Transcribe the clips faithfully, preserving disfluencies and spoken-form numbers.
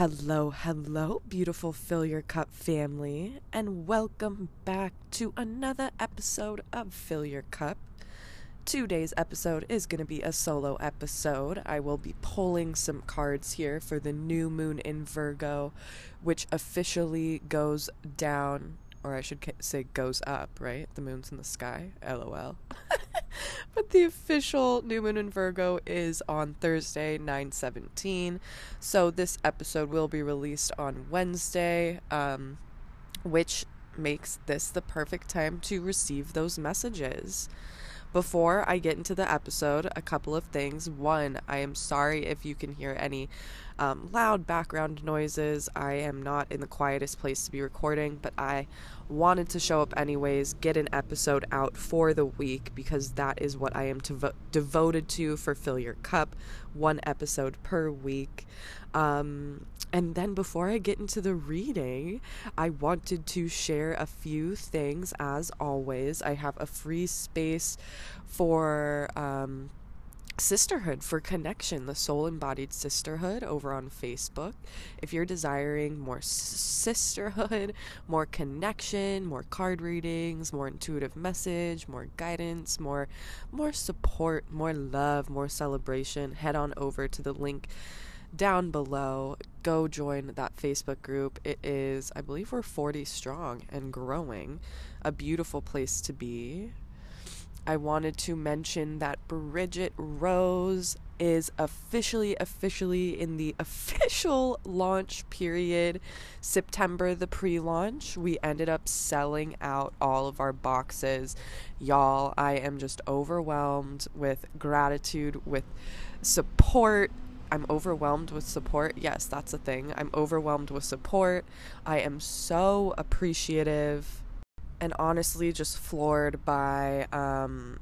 Hello, hello, beautiful Fill Your Cup family, and welcome back to another episode of Fill Your Cup. Today's episode is going to be a solo episode. I will be pulling some cards here for the new moon in Virgo, which officially goes down, or I should say goes up, right? The moon's in the sky, lol. But the official new moon in Virgo is on Thursday, nine seventeen. So this episode will be released on Wednesday, um, which makes this the perfect time to receive those messages. Before I get into the episode, a couple of things. One, I am sorry if you can hear any um, loud background noises. I am not in the quietest place to be recording, but I wanted to show up anyways, get an episode out for the week, because that is what I am devo- devoted to for Fill Your Cup, one episode per week. Um, and then before I get into the reading, I wanted to share a few things. As always, I have a free space for um, sisterhood, for connection, the Soul Embodied Sisterhood over on Facebook. If you're desiring more sisterhood, more connection, more card readings, more intuitive message, more guidance, more, more support, more love, more celebration, head on over to the link down below. Go join that Facebook group. It is, I believe we're forty strong and growing. A beautiful place to be. I wanted to mention that Bridget Rose is officially, officially in the official launch period. September, the pre-launch, we ended up selling out all of our boxes. Y'all, I am just overwhelmed with gratitude, with support. I'm overwhelmed with support. Yes, that's a thing. I'm overwhelmed with support. I am so appreciative and honestly just floored by um,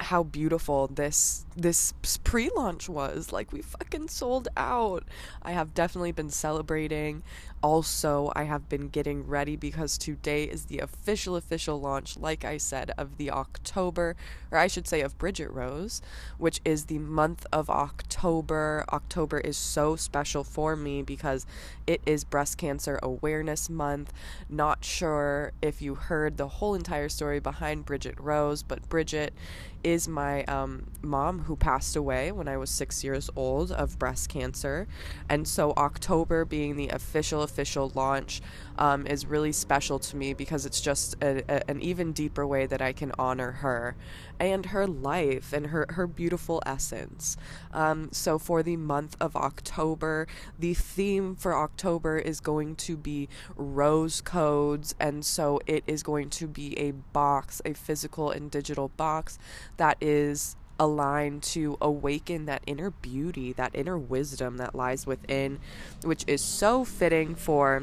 how beautiful this this pre-launch was. Like, we fucking sold out. I have definitely been celebrating. Also, I have been getting ready because today is the official, official launch, like I said, of the October, or I should say of Bridget Rose, which is the month of October. October is so special for me because it is Breast Cancer Awareness Month. Not sure if you heard the whole entire story behind Bridget Rose, but Bridget is my um, mom who passed away when I was six years old of breast cancer. And so October being the official, official launch um, is really special to me because it's just a, a, an even deeper way that I can honor her and her life and her, her beautiful essence. Um, so for the month of October, the theme for October is going to be rose codes. And so it is going to be a box, a physical and digital box that is aligned to awaken that inner beauty, that inner wisdom that lies within, which is so fitting for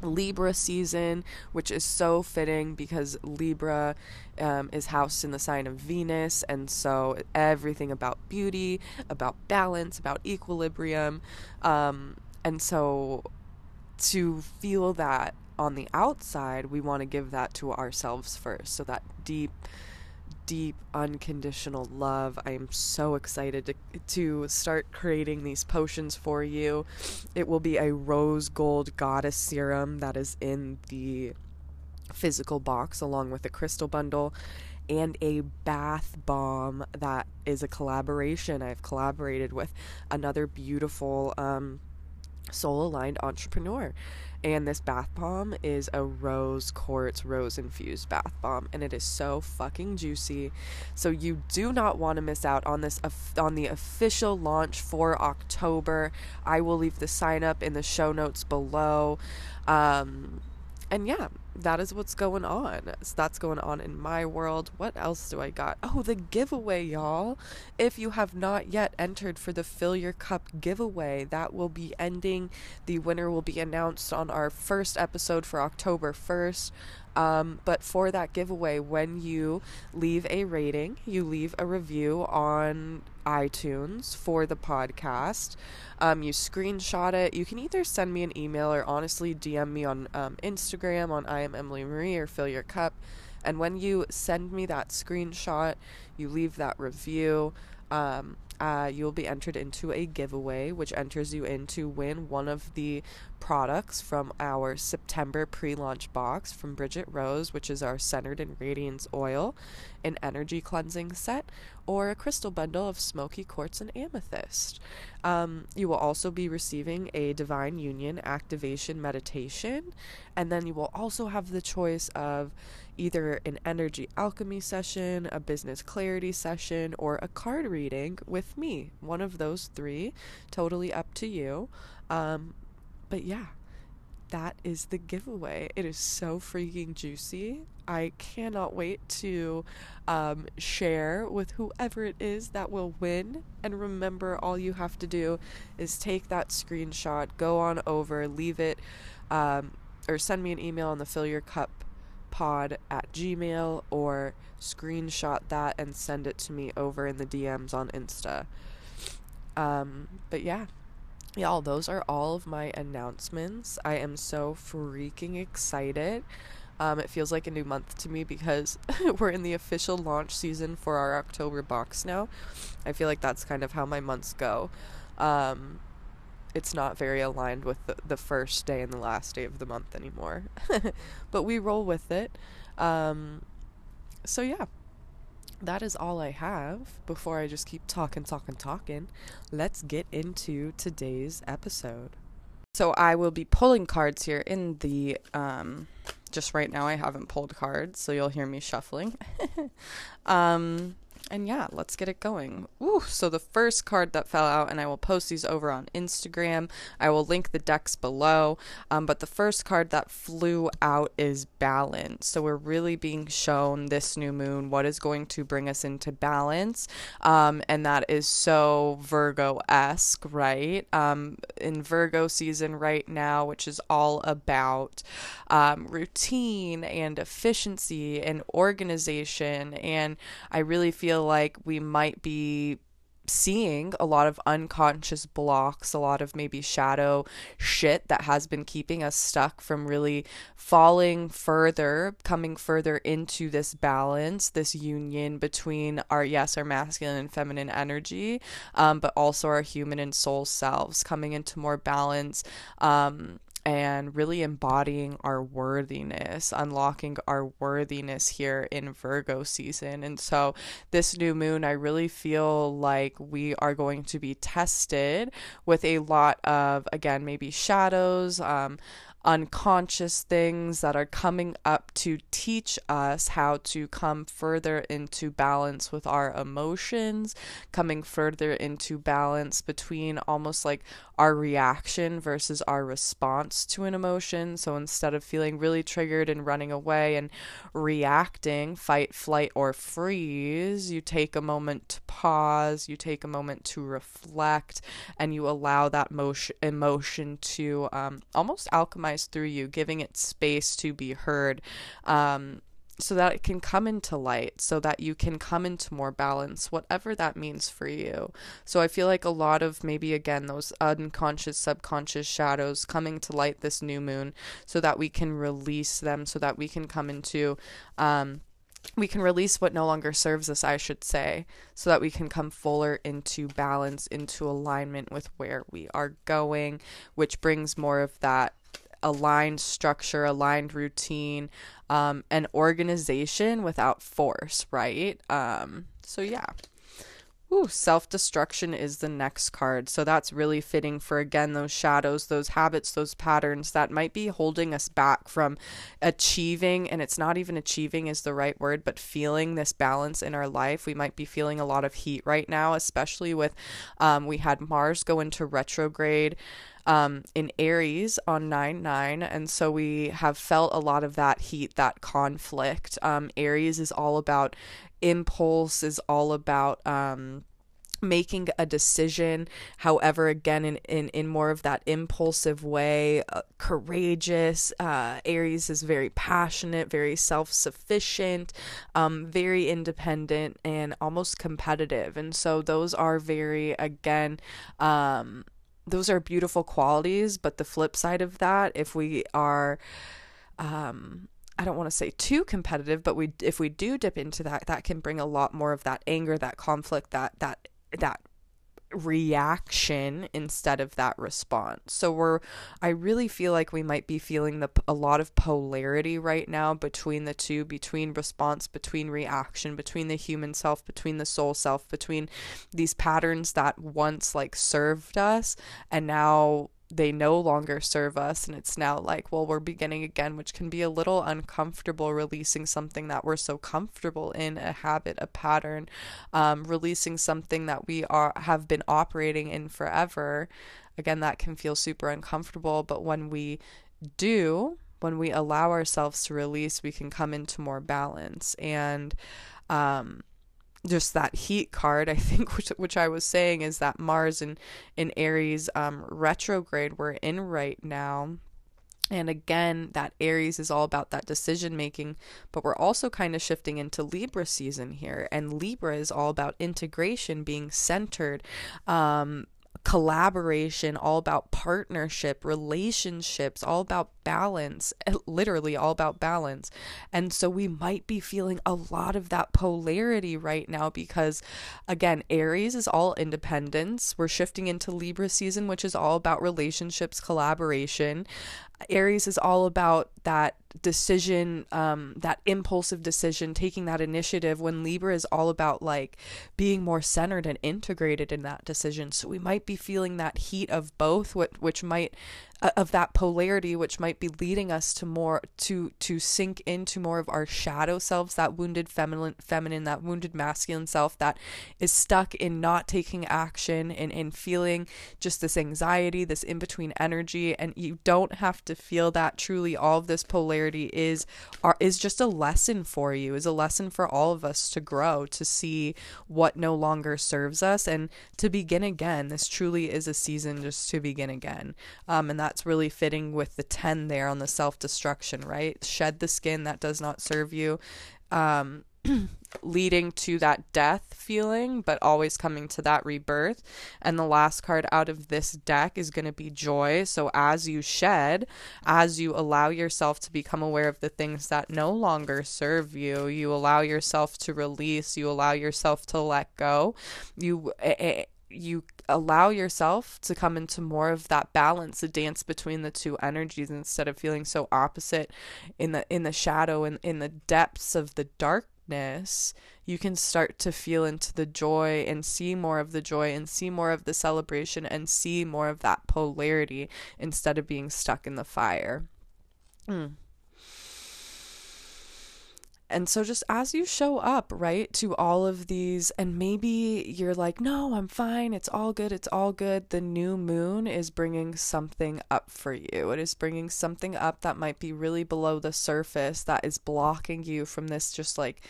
Libra season, which is so fitting because Libra um, is housed in the sign of Venus, and so everything about beauty, about balance, about equilibrium, um, and so to feel that on the outside, we want to give that to ourselves first, so that deep deep unconditional love. I am so excited to, to start creating these potions for you. It will be a rose gold goddess serum that is in the physical box along with a crystal bundle and a bath bomb that is a collaboration. I've collaborated with another beautiful um, soul-aligned entrepreneur. And this bath bomb is a rose quartz, rose infused bath bomb, and it is so fucking juicy. So you do not want to miss out on this on the official launch for October. I will leave the sign up in the show notes below. Um, and yeah, that is what's going on. So that's going on in my world. What else do I got? Oh, the giveaway, y'all. If you have not yet entered for the Fill Your Cup giveaway, that will be ending. The winner will be announced on our first episode for October first. Um, but for that giveaway, when you leave a rating, you leave a review on iTunes for the podcast, um, you screenshot it. You can either send me an email or honestly D M me on um, Instagram on I am Emily Marie or Fill Your Cup. And when you send me that screenshot, you leave that review, um, uh, you'll be entered into a giveaway, which enters you in to win one of the products from our September pre-launch box from Bridget Rose, which is our Centered in Radiance oil, an energy cleansing set, or a crystal bundle of smoky quartz and amethyst. Um, you will also be receiving a Divine Union activation meditation, and then you will also have the choice of either an energy alchemy session, a business clarity session, or a card reading with me. One of those three, totally up to you. Um, but yeah, that is the giveaway. It is so freaking juicy. I cannot wait to um, share with whoever it is that will win. And remember, all you have to do is take that screenshot, go on over, leave it, um, or send me an email on the Fill Your Cup pod at Gmail, or screenshot that and send it to me over in the D Ms on Insta. Um, but yeah, y'all, those are all of my announcements. I am so freaking excited. Um, it feels like a new month to me because we're in the official launch season for our October box now. I feel like that's kind of how my months go. Um, it's not very aligned with the, the first day and the last day of the month anymore, but we roll with it. Um, so yeah, that is all I have before I just keep talking, talking, talking. Let's get into today's episode. So I will be pulling cards here in the, um, just right now I haven't pulled cards, so you'll hear me shuffling. um, And yeah, let's get it going. Ooh, so the first card that fell out, and I will post these over on Instagram. I will link the decks below. Um, but the first card that flew out is balance. So we're really being shown this new moon what is going to bring us into balance. Um, and that is so Virgo-esque, right? Um, in Virgo season right now, which is all about um, routine and efficiency and organization. And I really feel like we might be seeing a lot of unconscious blocks, a lot of maybe shadow shit that has been keeping us stuck from really falling further, coming further into this balance, this union between our, yes, our masculine and feminine energy, um, but also our human and soul selves, coming into more balance, um, and really embodying our worthiness, unlocking our worthiness here in Virgo season. And so this new moon, I really feel like we are going to be tested with a lot of, again, maybe shadows, um, unconscious things that are coming up to teach us how to come further into balance with our emotions, coming further into balance between almost like our reaction versus our response to an emotion. So instead of feeling really triggered and running away and reacting, fight, flight, or freeze, you take a moment to pause, you take a moment to reflect, and you allow that motion, emotion to um, almost alchemize through you, giving it space to be heard, um, so that it can come into light, so that you can come into more balance, whatever that means for you. So I feel like a lot of maybe, again, those unconscious, subconscious shadows coming to light this new moon, so that we can release them, so that we can come into... Um, we can release what no longer serves us, I should say, so that we can come fuller into balance, into alignment with where we are going, which brings more of that aligned structure, aligned routine, um, and organization without force, right? Um, so yeah. Ooh, self-destruction is the next card. So that's really fitting for, again, those shadows, those habits, those patterns that might be holding us back from achieving, and it's not even achieving is the right word, but feeling this balance in our life. We might be feeling a lot of heat right now, especially with, um, we had Mars go into retrograde Um, in Aries on nine nine, and so we have felt a lot of that heat, that conflict. Um, Aries is all about impulse, is all about um, making a decision, however, again, in, in, in more of that impulsive way, uh, courageous. Uh, Aries is very passionate, very self-sufficient, um, very independent, and almost competitive, and so those are very, again, um, those are beautiful qualities, but the flip side of that, if we are, um, I don't want to say too competitive, but we, if we do dip into that, that can bring a lot more of that anger, that conflict, that, that, that reaction instead of that response. So we're, I really feel like we might be feeling the a lot of polarity right now between the two, between response, between reaction, between the human self, between the soul self, between these patterns that once like served us and now they no longer serve us, and it's now like, well, we're beginning again, which can be a little uncomfortable, releasing something that we're so comfortable in, a habit, a pattern, um, releasing something that we are have been operating in forever. Again, that can feel super uncomfortable, but when we do, when we allow ourselves to release, we can come into more balance. And um just that heat card, I think, which, which I was saying, is that Mars in, in Aries um, retrograde we're in right now. And again, that Aries is all about that decision making, but we're also kind of shifting into Libra season here. And Libra is all about integration, being centered, um, collaboration, all about partnership, relationships, all about balance, literally all about balance. And so we might be feeling a lot of that polarity right now because, again, Aries is all independence. We're shifting into Libra season, which is all about relationships, collaboration. Aries is all about that decision, um, that impulsive decision, taking that initiative, when Libra is all about like being more centered and integrated in that decision. So we might be feeling that heat of both, which might, of that polarity, which might be leading us to more to to sink into more of our shadow selves, that wounded feminine feminine that wounded masculine self that is stuck in not taking action and in feeling just this anxiety, this in-between energy. And you don't have to feel that. Truly, all of this polarity is are, is just a lesson for you, is a lesson for all of us to grow, to see what no longer serves us and to begin again. This truly is a season just to begin again, um, and that That's really fitting with the ten there on the self-destruction, right? Shed the skin that does not serve you, um, leading to that death feeling, but always coming to that rebirth. And the last card out of this deck is going to be joy. So as you shed, as you allow yourself to become aware of the things that no longer serve you, you allow yourself to release, you allow yourself to let go, you... Eh, eh, you allow yourself to come into more of that balance, the dance between the two energies, instead of feeling so opposite in the in the shadow and in, in the depths of the darkness. You can start to feel into the joy and see more of the joy and see more of the celebration and see more of that polarity instead of being stuck in the fire. Mm. And so just as you show up, right, to all of these, and maybe you're like, no, I'm fine, it's all good, it's all good. The new moon is bringing something up for you. It is bringing something up that might be really below the surface, that is blocking you from this just like,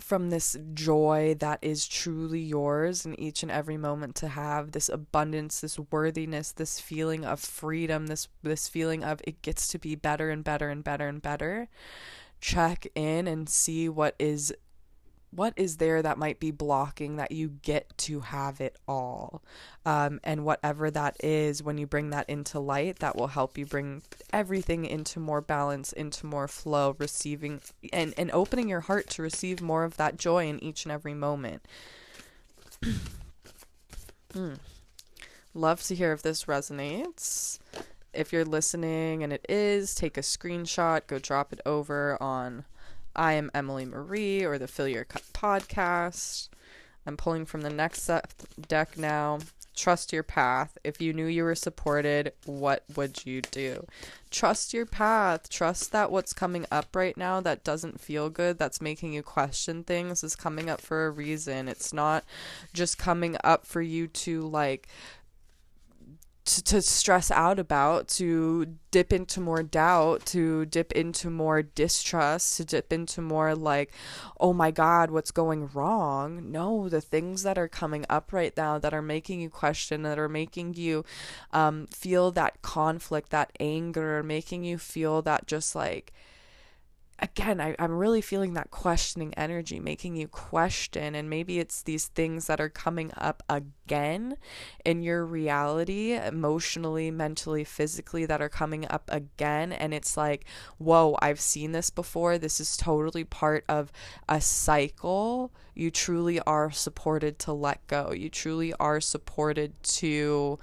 from this joy that is truly yours in each and every moment, to have this abundance, this worthiness, this feeling of freedom, this this feeling of it gets to be better and better and better and better. Check in and see what is what is there that might be blocking that you get to have it all, um, and whatever that is, when you bring that into light, that will help you bring everything into more balance, into more flow, receiving and, and opening your heart to receive more of that joy in each and every moment. mm. Love to hear if this resonates. If you're listening, and it is, take a screenshot, go drop it over on I Am Emily Marie or the Fill Your Cup podcast. I'm pulling from the next deck now. Trust your path. If you knew you were supported, what would you do? Trust your path. Trust that what's coming up right now that doesn't feel good, that's making you question things, is coming up for a reason. It's not just coming up for you to like... To, to stress out about, to dip into more doubt, to dip into more distrust, to dip into more like, oh my God, what's going wrong? No, the things that are coming up right now that are making you question, that are making you um, feel that conflict, that anger, making you feel that just like again, I, I'm really feeling that questioning energy, making you question. And maybe it's these things that are coming up again in your reality, emotionally, mentally, physically, that are coming up again. And it's like, whoa, I've seen this before. This is totally part of a cycle. You truly are supported to let go. You truly are supported to,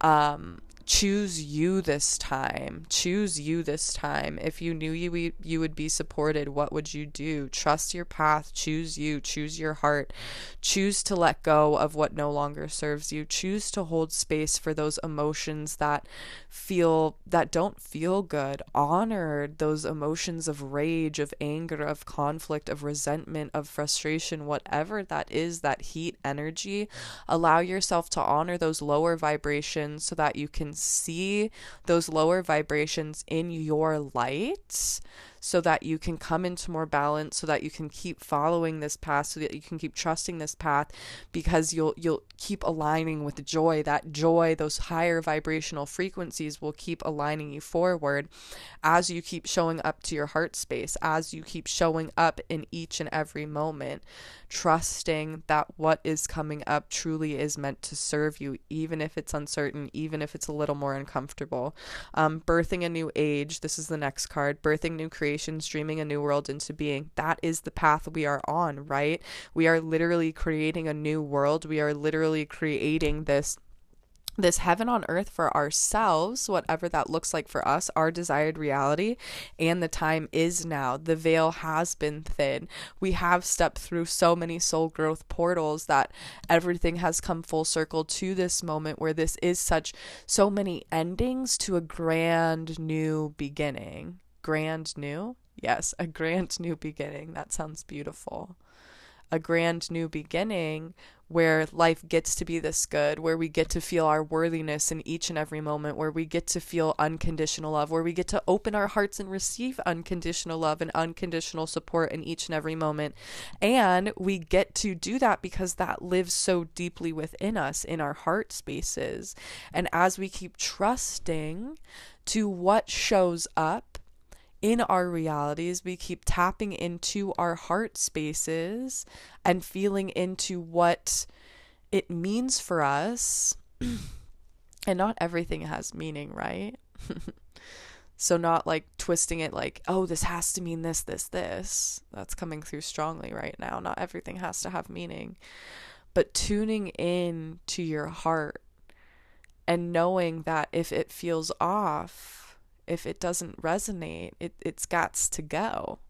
um, choose you this time. Choose you this time. If you knew you you would be supported, what would you do? Trust your path. Choose you. Choose your heart. Choose to let go of what no longer serves you. Choose to hold space for those emotions that feel that don't feel good. Honor those emotions of rage, of anger, of conflict, of resentment, of frustration, whatever that is, that heat energy. Allow yourself to honor those lower vibrations so that you can see those lower vibrations in your light, so that you can come into more balance, so that you can keep following this path, so that you can keep trusting this path, because you'll you'll keep aligning with joy. That joy, those higher vibrational frequencies, will keep aligning you forward as you keep showing up to your heart space, as you keep showing up in each and every moment, trusting that what is coming up truly is meant to serve you, even if it's uncertain, even if it's a little more uncomfortable. Um, birthing a new age, this is the next card, birthing new creation, streaming a new world into being. That is the path we are on, right? We are literally creating a new world. We are literally creating this this heaven on earth for ourselves, whatever that looks like for us, our desired reality. And the time is now. The veil has been thin. We have stepped through so many soul growth portals that everything has come full circle to this moment where this is such so many endings to a grand new beginning. Grand new? Yes, a grand new beginning. That sounds beautiful. A grand new beginning where life gets to be this good, where we get to feel our worthiness in each and every moment, where we get to feel unconditional love, where we get to open our hearts and receive unconditional love and unconditional support in each and every moment. And we get to do that because that lives so deeply within us, in our heart spaces. And as we keep trusting to what shows up in our realities, we keep tapping into our heart spaces and feeling into what it means for us. And not everything has meaning, right? So not like twisting it like, oh, this has to mean this, this, this. That's coming through strongly right now. Not everything has to have meaning. But tuning in to your heart and knowing that if it feels off, if it doesn't resonate, it, it's gots to go.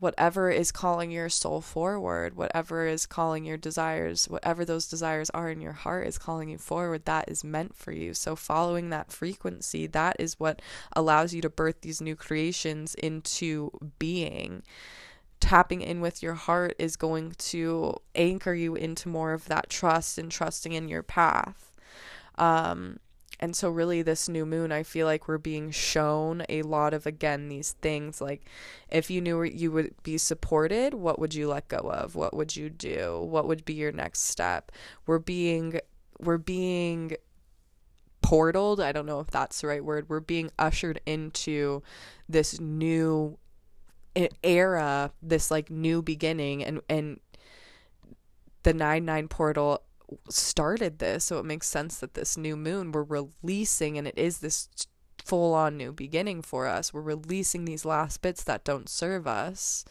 Whatever is calling your soul forward, whatever is calling your desires, whatever those desires are in your heart is calling you forward, that is meant for you. So following that frequency, that is what allows you to birth these new creations into being. Tapping in with your heart is going to anchor you into more of that trust and trusting in your path. Um... And so really this new moon, I feel like we're being shown a lot of, again, these things like, if you knew you would be supported, what would you let go of? What would you do? What would be your next step? We're being, we're being portaled. I don't know if that's the right word. We're being ushered into this new era, this like new beginning, and, and the nine nine portal started this, so it makes sense that this new moon we're releasing, and it is this full-on new beginning for us. We're releasing these last bits that don't serve us,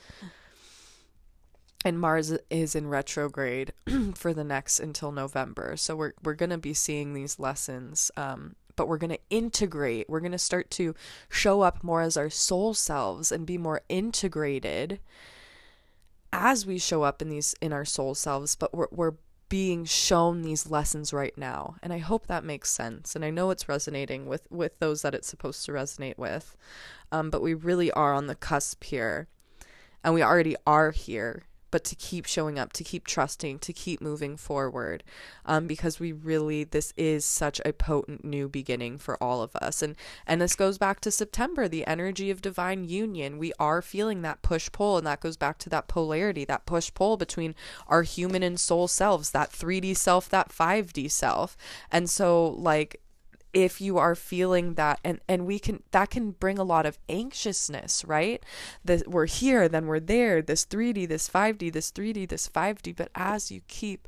and Mars is in retrograde for the next until November, so we're we're gonna be seeing these lessons, um but we're going to integrate. We're going to start to show up more as our soul selves and be more integrated as we show up in these in our soul selves, but we're we're being shown these lessons right now. And I hope that makes sense. And I know it's resonating with, with those that it's supposed to resonate with. Um, but we really are on the cusp here. And we already are here. But to keep showing up, to keep trusting, to keep moving forward. Um, because we really, this is such a potent new beginning for all of us. And, and this goes back to September, the energy of divine union. We are feeling that push-pull, and that goes back to that polarity, that push-pull between our human and soul selves, that three D self, that five D self. And so, like, if you are feeling that, and, and we can, that can bring a lot of anxiousness, right? That we're here, then we're there, this three D, this five D, this three D, this five D. But as you keep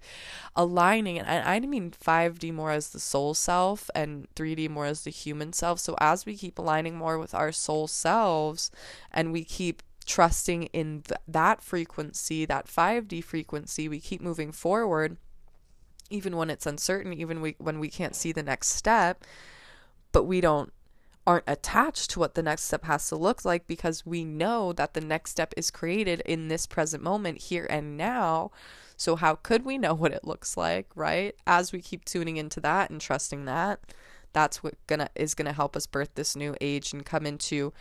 aligning, and I, I mean five D more as the soul self and three D more as the human self. So as we keep aligning more with our soul selves and we keep trusting in th- that frequency, that five D frequency, we keep moving forward, even when it's uncertain, even we, when we can't see the next step, but we don't aren't attached to what the next step has to look like, because we know that the next step is created in this present moment, here and now. So how could we know what it looks like, right? As we keep tuning into that and trusting that, that's what gonna is gonna help us birth this new age and come into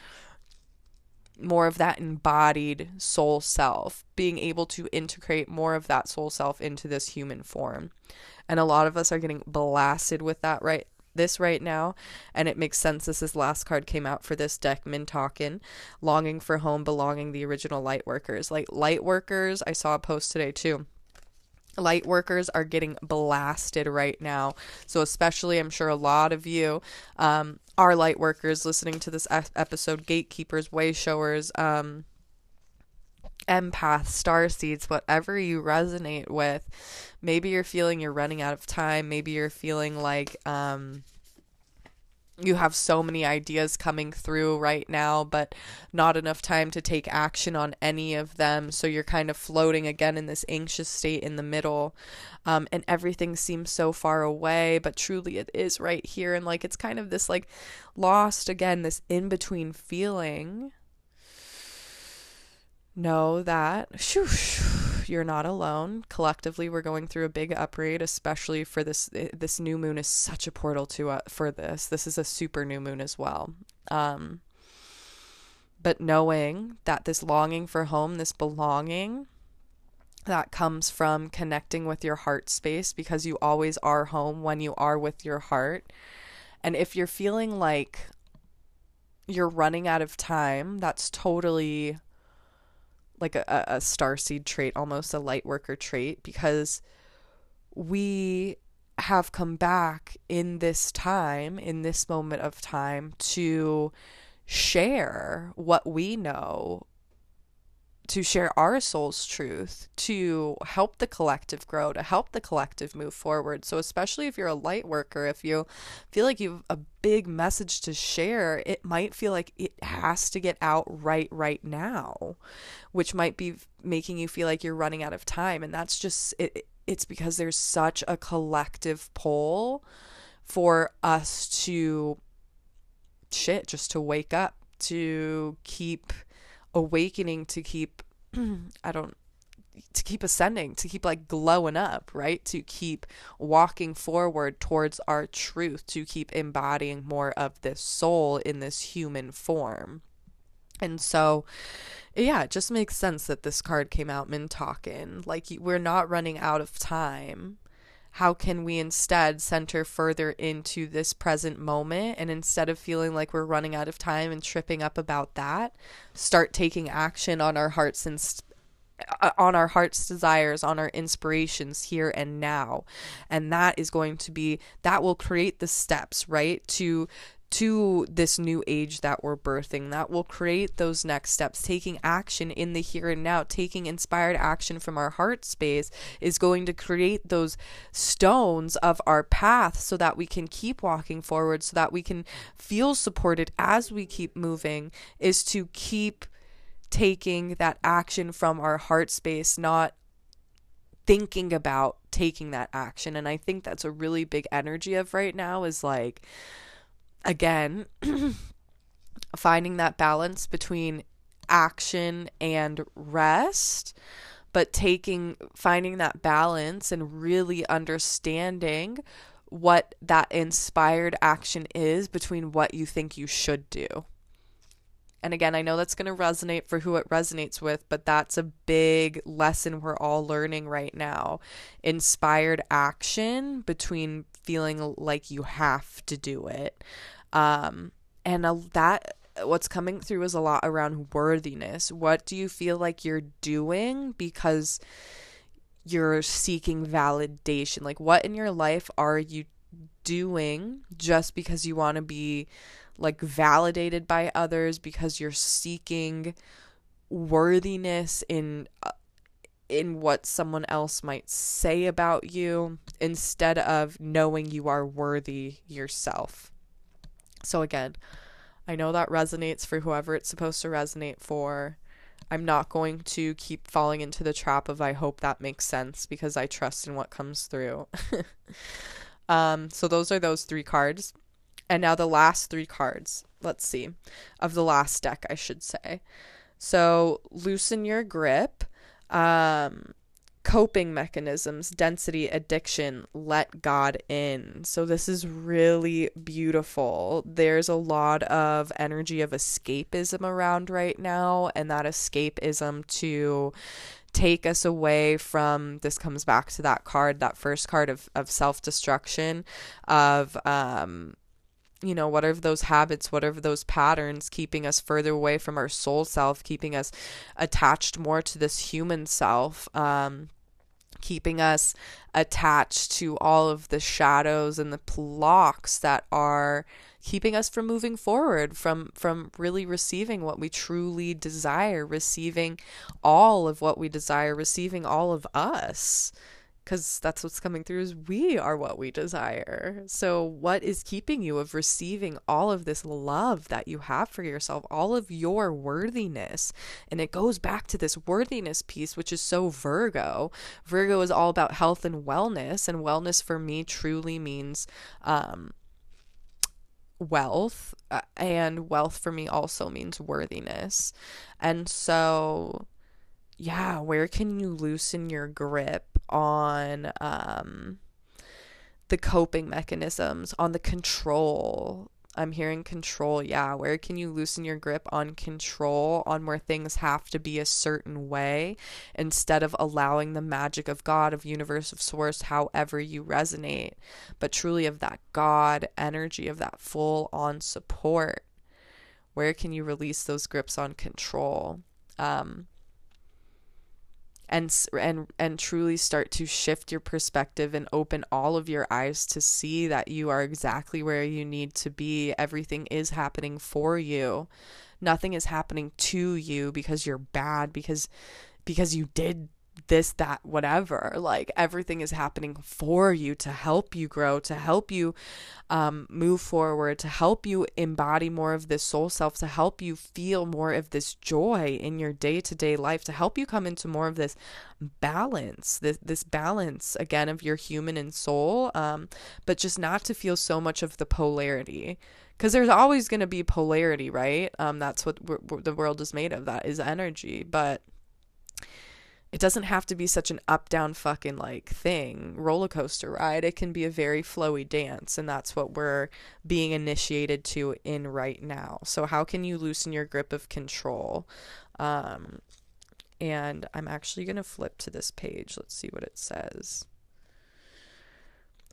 more of that embodied soul self, being able to integrate more of that soul self into this human form. And a lot of us are getting blasted with that right this right now, and it makes sense. This is last card came out for this deck, Mintokin, longing for home, belonging, the original light workers. Like light workers, I saw a post today too. Light workers are getting blasted right now. So especially, I'm sure a lot of you um, are light workers listening to this episode, gatekeepers, way showers, um, empaths, starseeds, whatever you resonate with. Maybe you're feeling you're running out of time. Maybe you're feeling like um, you have so many ideas coming through right now, but not enough time to take action on any of them. So you're kind of floating again in this anxious state in the middle. Um, and everything seems so far away, but truly it is right here. And like, it's kind of this like lost again, this in-between feeling. Know that shoosh, you're not alone. Collectively, we're going through a big upgrade, especially for this. This new moon is such a portal to uh, for this. This is a super new moon as well. Um, but knowing that this longing for home, this belonging, that comes from connecting with your heart space, because you always are home when you are with your heart. And if you're feeling like you're running out of time, that's totally like a, a starseed trait, almost a light worker trait, because we have come back in this time, in this moment of time, to share what we know, to share our soul's truth, to help the collective grow, to help the collective move forward. So especially if you're a light worker, if you feel like you have a big message to share, it might feel like it has to get out right right now, which might be making you feel like you're running out of time. And that's just it, it's because there's such a collective pull for us to shit just to wake up, to keep awakening, to keep I don't to keep ascending, to keep like glowing up, right? To keep walking forward towards our truth, to keep embodying more of this soul in this human form. And so yeah, it just makes sense that this card came out, Mintokin. Like, we're not running out of time. How can we instead center further into this present moment, and instead of feeling like we're running out of time and tripping up about that, start taking action on our hearts and st- on our heart's desires, on our inspirations here and now. And that is going to be, that will create the steps, right, to to this new age that we're birthing. That will create those next steps. Taking action in the here and now, taking inspired action from our heart space is going to create those stones of our path, so that we can keep walking forward, so that we can feel supported as we keep moving, is to keep taking that action from our heart space, not thinking about taking that action. And I think that's a really big energy of right now, is like, again, finding that balance between action and rest, but taking, finding that balance and really understanding what that inspired action is between what you think you should do. And again, I know that's going to resonate for who it resonates with, but that's a big lesson we're all learning right now. Inspired action between feeling like you have to do it. Um, and a, that what's coming through is a lot around worthiness. What do you feel like you're doing because you're seeking validation? Like, what in your life are you doing just because you want to be like validated by others, because you're seeking worthiness in uh, in what someone else might say about you instead of knowing you are worthy yourself. So again, I know that resonates for whoever it's supposed to resonate for. I'm not going to keep falling into the trap of I hope that makes sense, because I trust in what comes through. um, so those are those three cards. And now the last three cards, let's see, of the last deck, I should say. So loosen your grip, um, coping mechanisms, density, addiction, let God in. So this is really beautiful. There's a lot of energy of escapism around right now, and that escapism to take us away from, this comes back to that card, that first card of, of self-destruction, of, um, you know, what are those habits, what are those patterns keeping us further away from our soul self, keeping us attached more to this human self, um, keeping us attached to all of the shadows and the blocks that are keeping us from moving forward, from, from really receiving what we truly desire, receiving all of what we desire, receiving all of us. Because that's what's coming through, is we are what we desire. So what is keeping you of receiving all of this love that you have for yourself, all of your worthiness? And it goes back to this worthiness piece, which is so Virgo. Virgo is all about health and wellness. And wellness for me truly means um, wealth. Uh, and wealth for me also means worthiness. And so, yeah, where can you loosen your grip on um the coping mechanisms, on the control? I'm hearing control. Yeah, where can you loosen your grip on control, on where things have to be a certain way instead of allowing the magic of God, of universe, of source, however you resonate, but truly of that God energy, of that full on support? Where can you release those grips on control? Um, And, and and truly start to shift your perspective and open all of your eyes to see that you are exactly where you need to be. Everything is happening for you. Nothing is happening to you because you're bad, because because you did this, that, whatever. Like, everything is happening for you to help you grow, to help you um, move forward, to help you embody more of this soul self, to help you feel more of this joy in your day-to-day life, to help you come into more of this balance, this, this balance again of your human and soul, um, but just not to feel so much of the polarity. Because there's always going to be polarity, right? Um, that's what we're, we're, the world is made of. That is energy. But it doesn't have to be such an up-down fucking like thing, roller coaster ride. It can be a very flowy dance, and that's what we're being initiated to in right now. So how can you loosen your grip of control? Um, and I'm actually going to flip to this page. Let's see what it says.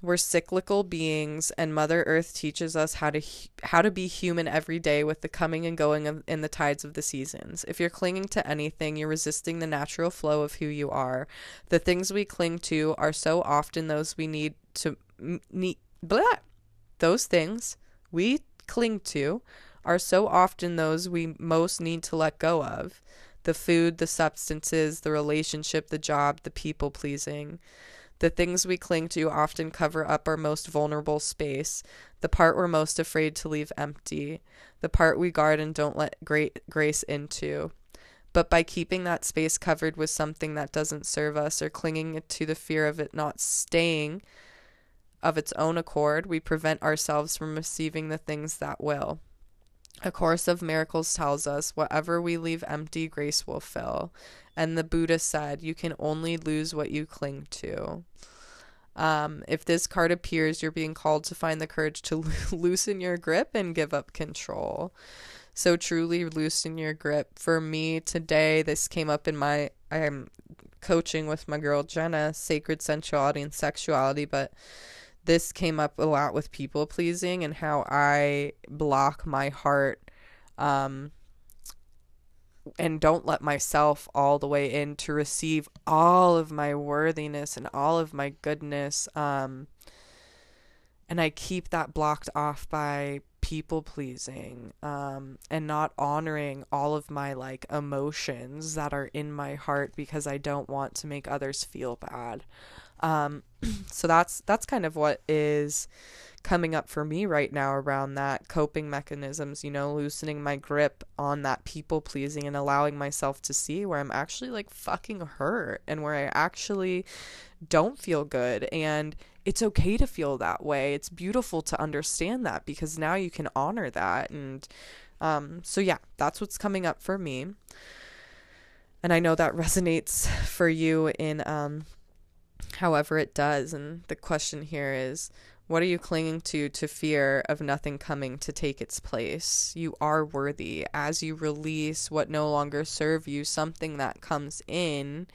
We're cyclical beings, and Mother Earth teaches us how to how to be human every day with the coming and going of, in the tides of the seasons. If you're clinging to anything, you're resisting the natural flow of who you are. The things we cling to are so often those we need to need. Blah. Those things we cling to are so often those we most need to let go of: the food, the substances, the relationship, the job, the people pleasing. The things we cling to often cover up our most vulnerable space, the part we're most afraid to leave empty, the part we guard and don't let great grace into. But by keeping that space covered with something that doesn't serve us, or clinging to the fear of it not staying of its own accord, we prevent ourselves from receiving the things that will. A Course of Miracles tells us whatever we leave empty, grace will fill. And the Buddha said, you can only lose what you cling to. Um, if this card appears, you're being called to find the courage to lo- loosen your grip and give up control. So truly loosen your grip. For me today, this came up in my, I'm coaching with my girl Jenna, Sacred Sensuality and Sexuality, but this came up a lot with people pleasing and how I block my heart um, and don't let myself all the way in to receive all of my worthiness and all of my goodness. Um, and I keep that blocked off by people pleasing, um, and not honoring all of my like emotions that are in my heart because I don't want to make others feel bad. Um, so that's, that's kind of what is coming up for me right now around that coping mechanisms, you know, loosening my grip on that people pleasing and allowing myself to see where I'm actually like fucking hurt and where I actually don't feel good. And it's okay to feel that way. It's beautiful to understand that because now you can honor that. And um, so, yeah, that's what's coming up for me. And I know that resonates for you in um, however it does. And the question here is, what are you clinging to to fear of nothing coming to take its place? You are worthy. As you release what no longer serves you, something that comes in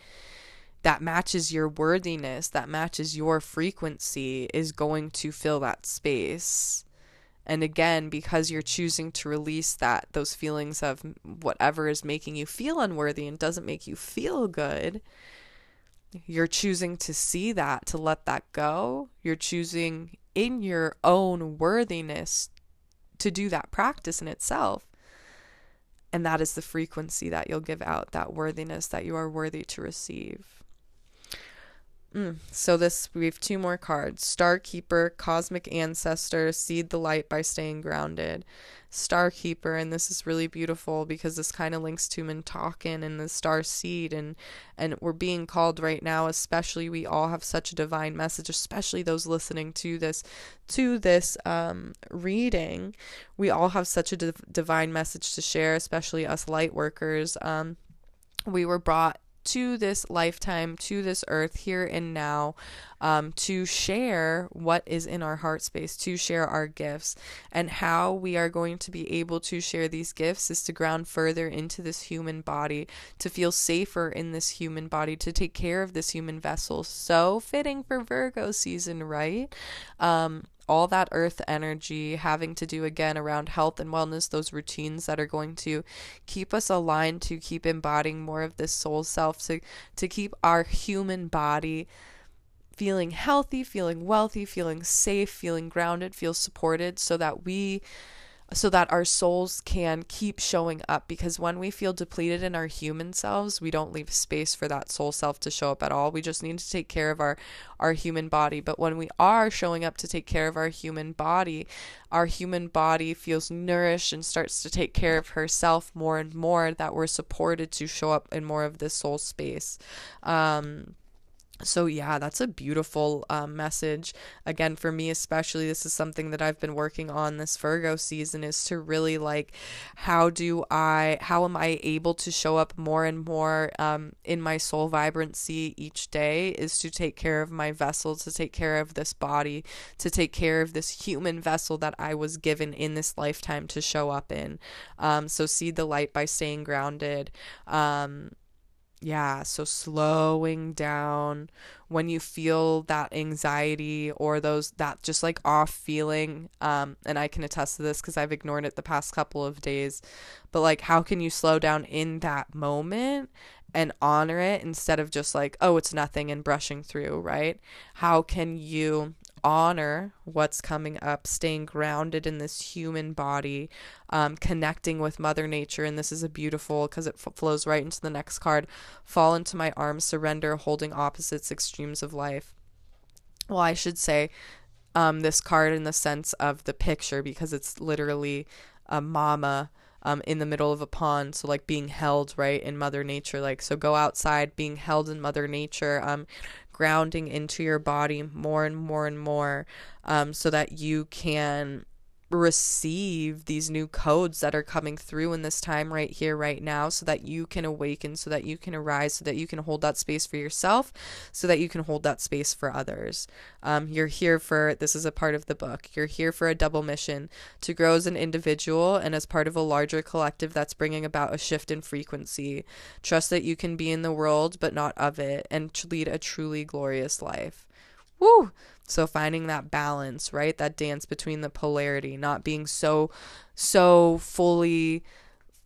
that matches your worthiness, that matches your frequency, is going to fill that space. And again, because you're choosing to release that, those feelings of whatever is making you feel unworthy and doesn't make you feel good, you're choosing to see that, to let that go. You're choosing in your own worthiness to do that practice in itself. And that is the frequency that you'll give out, that worthiness that you are worthy to receive. Mm. So this, we have two more cards. Star Keeper, Cosmic Ancestor, Seed the Light by Staying Grounded. Star Keeper, and this is really beautiful because this kind of links to Mintaken and the star seed, and and we're being called right now, especially, we all have such a divine message, especially those listening to this to this um reading. We all have such a div- divine message to share, especially us light workers. Um we were brought to this lifetime, to this earth, here and now, um, to share what is in our heart space, to share our gifts. And how we are going to be able to share these gifts is to ground further into this human body, to feel safer in this human body, to take care of this human vessel. So fitting for Virgo season, right? Um, all that earth energy having to do again around health and wellness, those routines that are going to keep us aligned, to keep embodying more of this soul self, to, to keep our human body feeling healthy, feeling wealthy, feeling safe, feeling grounded, feel supported, so that we so that our souls can keep showing up. Because when we feel depleted in our human selves, we don't leave space for that soul self to show up at all. We just need to take care of our, our human body. But when we are showing up to take care of our human body, our human body feels nourished and starts to take care of herself more and more, that we're supported to show up in more of this soul space. Um, So yeah, that's a beautiful um, message. Again, for me especially, this is something that I've been working on this Virgo season, is to really like, how do I, how am I able to show up more and more um, in my soul vibrancy each day, is to take care of my vessel, to take care of this body, to take care of this human vessel that I was given in this lifetime to show up in. Um, so see the light by staying grounded. Um, Yeah, so slowing down when you feel that anxiety or those that just like off feeling, um, and I can attest to this because I've ignored it the past couple of days, but like, how can you slow down in that moment and honor it instead of just like, oh, it's nothing and brushing through, right? How can you honor what's coming up, staying grounded in this human body, um, connecting with Mother Nature? And this is a beautiful, because it f- flows right into the next card. Fall into my arms, surrender, holding opposites, extremes of life. Well, I should say um, this card in the sense of the picture, because it's literally a mama Um, in the middle of a pond, so like being held, right, in Mother Nature. Like, so go outside, being held in Mother Nature, um, grounding into your body more and more and more, um, so that you can receive these new codes that are coming through in this time right here, right now, so that you can awaken, so that you can arise, so that you can hold that space for yourself, so that you can hold that space for others. Um, you're here for, this is a part of the book, you're here for a double mission, to grow as an individual and as part of a larger collective that's bringing about a shift in frequency. Trust that you can be in the world, but not of it, and to lead a truly glorious life. Woo! So finding that balance, right? That dance between the polarity, not being so, so fully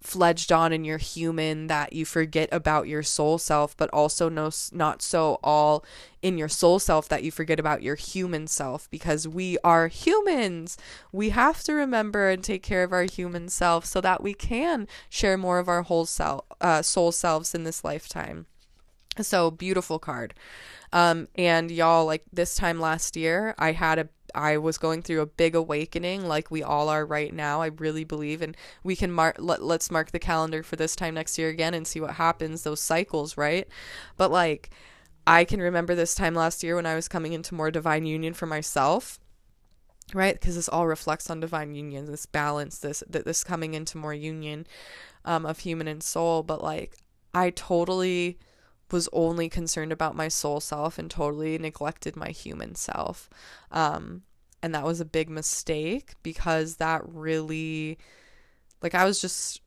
fledged on and you're human, that you forget about your soul self, but also no, not so all in your soul self that you forget about your human self, because we are humans. We have to remember and take care of our human self so that we can share more of our whole self, uh, soul selves in this lifetime. So beautiful card. Um, and y'all, like this time last year, I had a I was going through a big awakening, like we all are right now, I really believe. And we can mark, let, let's mark the calendar for this time next year again and see what happens, those cycles, right? But like, I can remember this time last year when I was coming into more divine union for myself, right? Because this all reflects on divine union, this balance, this, this coming into more union um, of human and soul. But like, I totally was only concerned about my soul self and totally neglected my human self. Um, and that was a big mistake, because that really, like, I was just,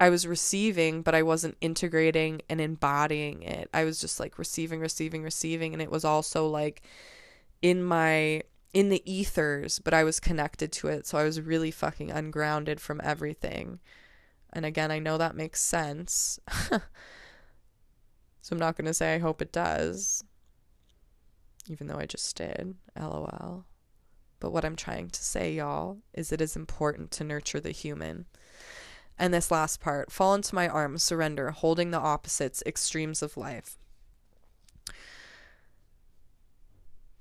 I was receiving, but I wasn't integrating and embodying it. I was just like receiving, receiving, receiving. And it was also like in my, in the ethers, but I was connected to it. So I was really fucking ungrounded from everything. And again, I know that makes sense. So I'm not going to say I hope it does, even though I just did, lol. But what I'm trying to say, y'all, is it is important to nurture the human. And this last part, fall into my arms, surrender, holding the opposites, extremes of life.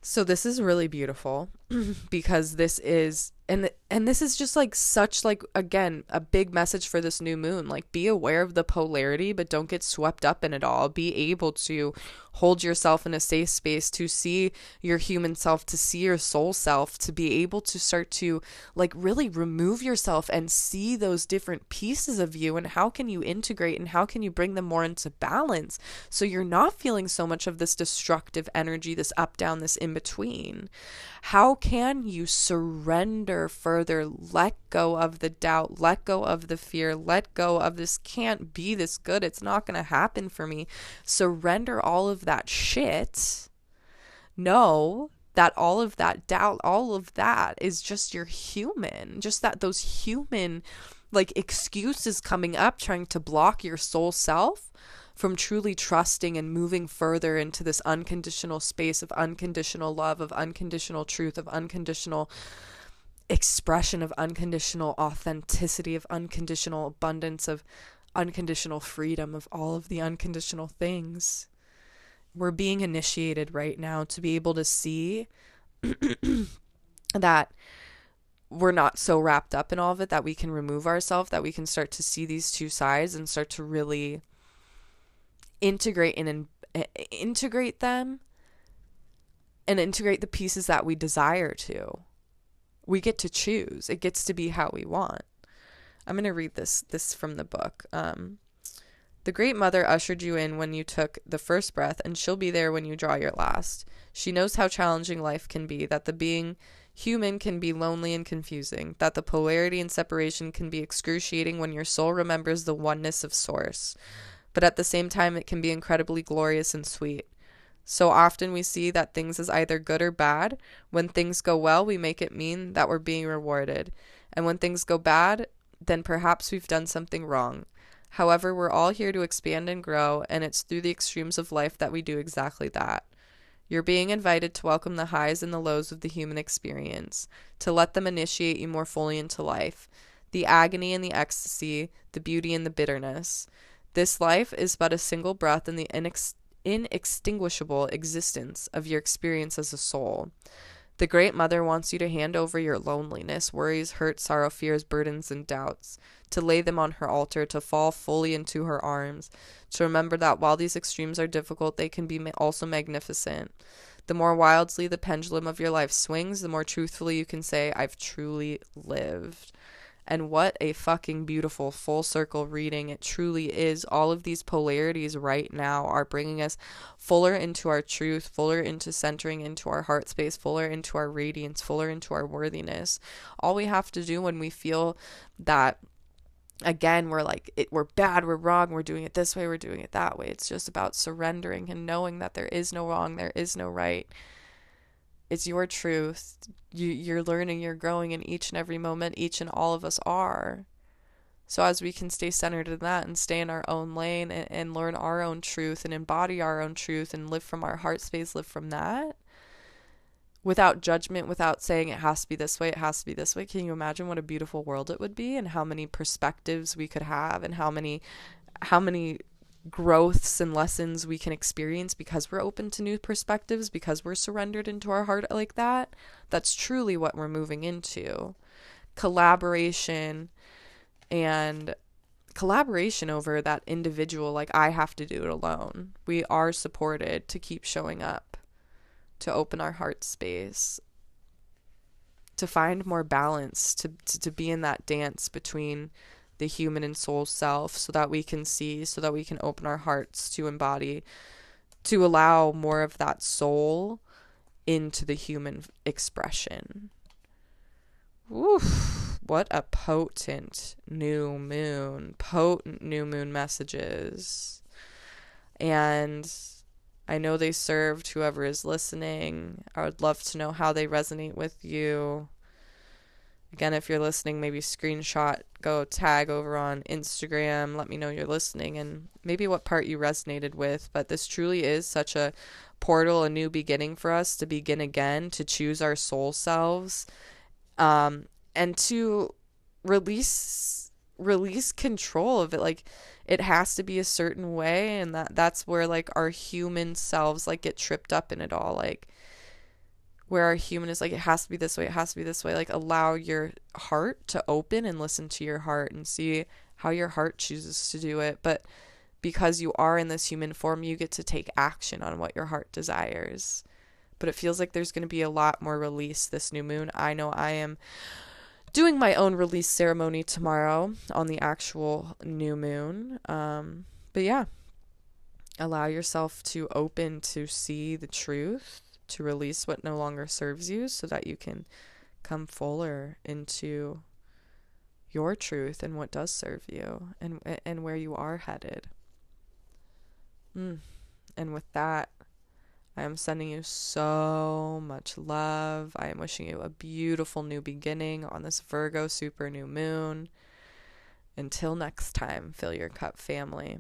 So this is really beautiful because this is, and and this is just like such like, again, a big message for this new moon. Like, be aware of the polarity, but don't get swept up in it all. Be able to hold yourself in a safe space to see your human self, to see your soul self, to be able to start to like really remove yourself and see those different pieces of you and how can you integrate and how can you bring them more into balance so you're not feeling so much of this destructive energy, this up, down, this in between. How can you surrender further, let go of the doubt, let go of the fear, let go of this can't be this good, it's not going to happen for me. Surrender all of that shit. Know that all of that doubt, all of that is just your human, just that those human like excuses coming up trying to block your soul self from truly trusting and moving further into this unconditional space of unconditional love, of unconditional truth, of unconditional expression, of unconditional authenticity, of unconditional abundance, of unconditional freedom, of all of the unconditional things. We're being initiated right now to be able to see that we're not so wrapped up in all of it, that we can remove ourselves, that we can start to see these two sides and start to really integrate and in, integrate them and integrate the pieces that we desire to. We get to choose. It gets to be how we want. I'm going to read this this from the book. Um, the Great Mother ushered you in when you took the first breath, and she'll be there when you draw your last. She knows how challenging life can be, that the being human can be lonely and confusing, that the polarity and separation can be excruciating when your soul remembers the oneness of Source. But at the same time, it can be incredibly glorious and sweet. So often we see that things is either good or bad. When things go well, we make it mean that we're being rewarded. And when things go bad, then perhaps we've done something wrong. However, we're all here to expand and grow, and it's through the extremes of life that we do exactly that. You're being invited to welcome the highs and the lows of the human experience, to let them initiate you more fully into life. The agony and the ecstasy, the beauty and the bitterness. This life is but a single breath in the inex- inextinguishable existence of your experience as a soul. The Great Mother wants you to hand over your loneliness, worries, hurt, sorrow, fears, burdens, and doubts, to lay them on her altar, to fall fully into her arms, to remember that while these extremes are difficult, they can be ma- also magnificent. The more wildly the pendulum of your life swings, the more truthfully you can say, I've truly lived. And what a fucking beautiful full circle reading it truly is. All of these polarities right now are bringing us fuller into our truth, fuller into centering into our heart space, fuller into our radiance, fuller into our worthiness. All we have to do when we feel that, again, we're like, it, we're bad, we're wrong, we're doing it this way, we're doing it that way. It's just about surrendering and knowing that there is no wrong, there is no right. It's your truth. You, you're learning, you're growing in each and every moment. Each and all of us are. So as we can stay centered in that and stay in our own lane and, and learn our own truth and embody our own truth and live from our heart space, live from that without judgment, without saying it has to be this way, it has to be this way. Can you imagine what a beautiful world it would be and how many perspectives we could have and how many, how many growths and lessons we can experience because we're open to new perspectives, because we're surrendered into our heart like that? That's truly what we're moving into. Collaboration and collaboration over that individual, like, I have to do it alone. We are supported to keep showing up, to open our heart space, to find more balance, to, to, to be in that dance between the human and soul self, so that we can see, so that we can open our hearts to embody, to allow more of that soul into the human expression. Oof, what a potent new moon, potent new moon messages. And I know they served whoever is listening. I would love to know how they resonate with you. Again, if you're listening, maybe screenshot, go tag over on Instagram. Let me know you're listening and maybe what part you resonated with. But this truly is such a portal, a new beginning for us to begin again, to choose our soul selves, um, and to release release control of it. Like, it has to be a certain way, and that that's where, like, our human selves, like, get tripped up in it all. Like, where our human is like, it has to be this way, it has to be this way. Like, allow your heart to open and listen to your heart and see how your heart chooses to do it. But because you are in this human form, you get to take action on what your heart desires. But it feels like there's going to be a lot more release this new moon. I know I am doing my own release ceremony tomorrow on the actual new moon. Um, but yeah, allow yourself to open to see the truth, to release what no longer serves you so that you can come fuller into your truth and what does serve you and and where you are headed. Mm. And with that, I am sending you so much love. I am wishing you a beautiful new beginning on this Virgo super new moon. Until next time, Fill Your Cup family.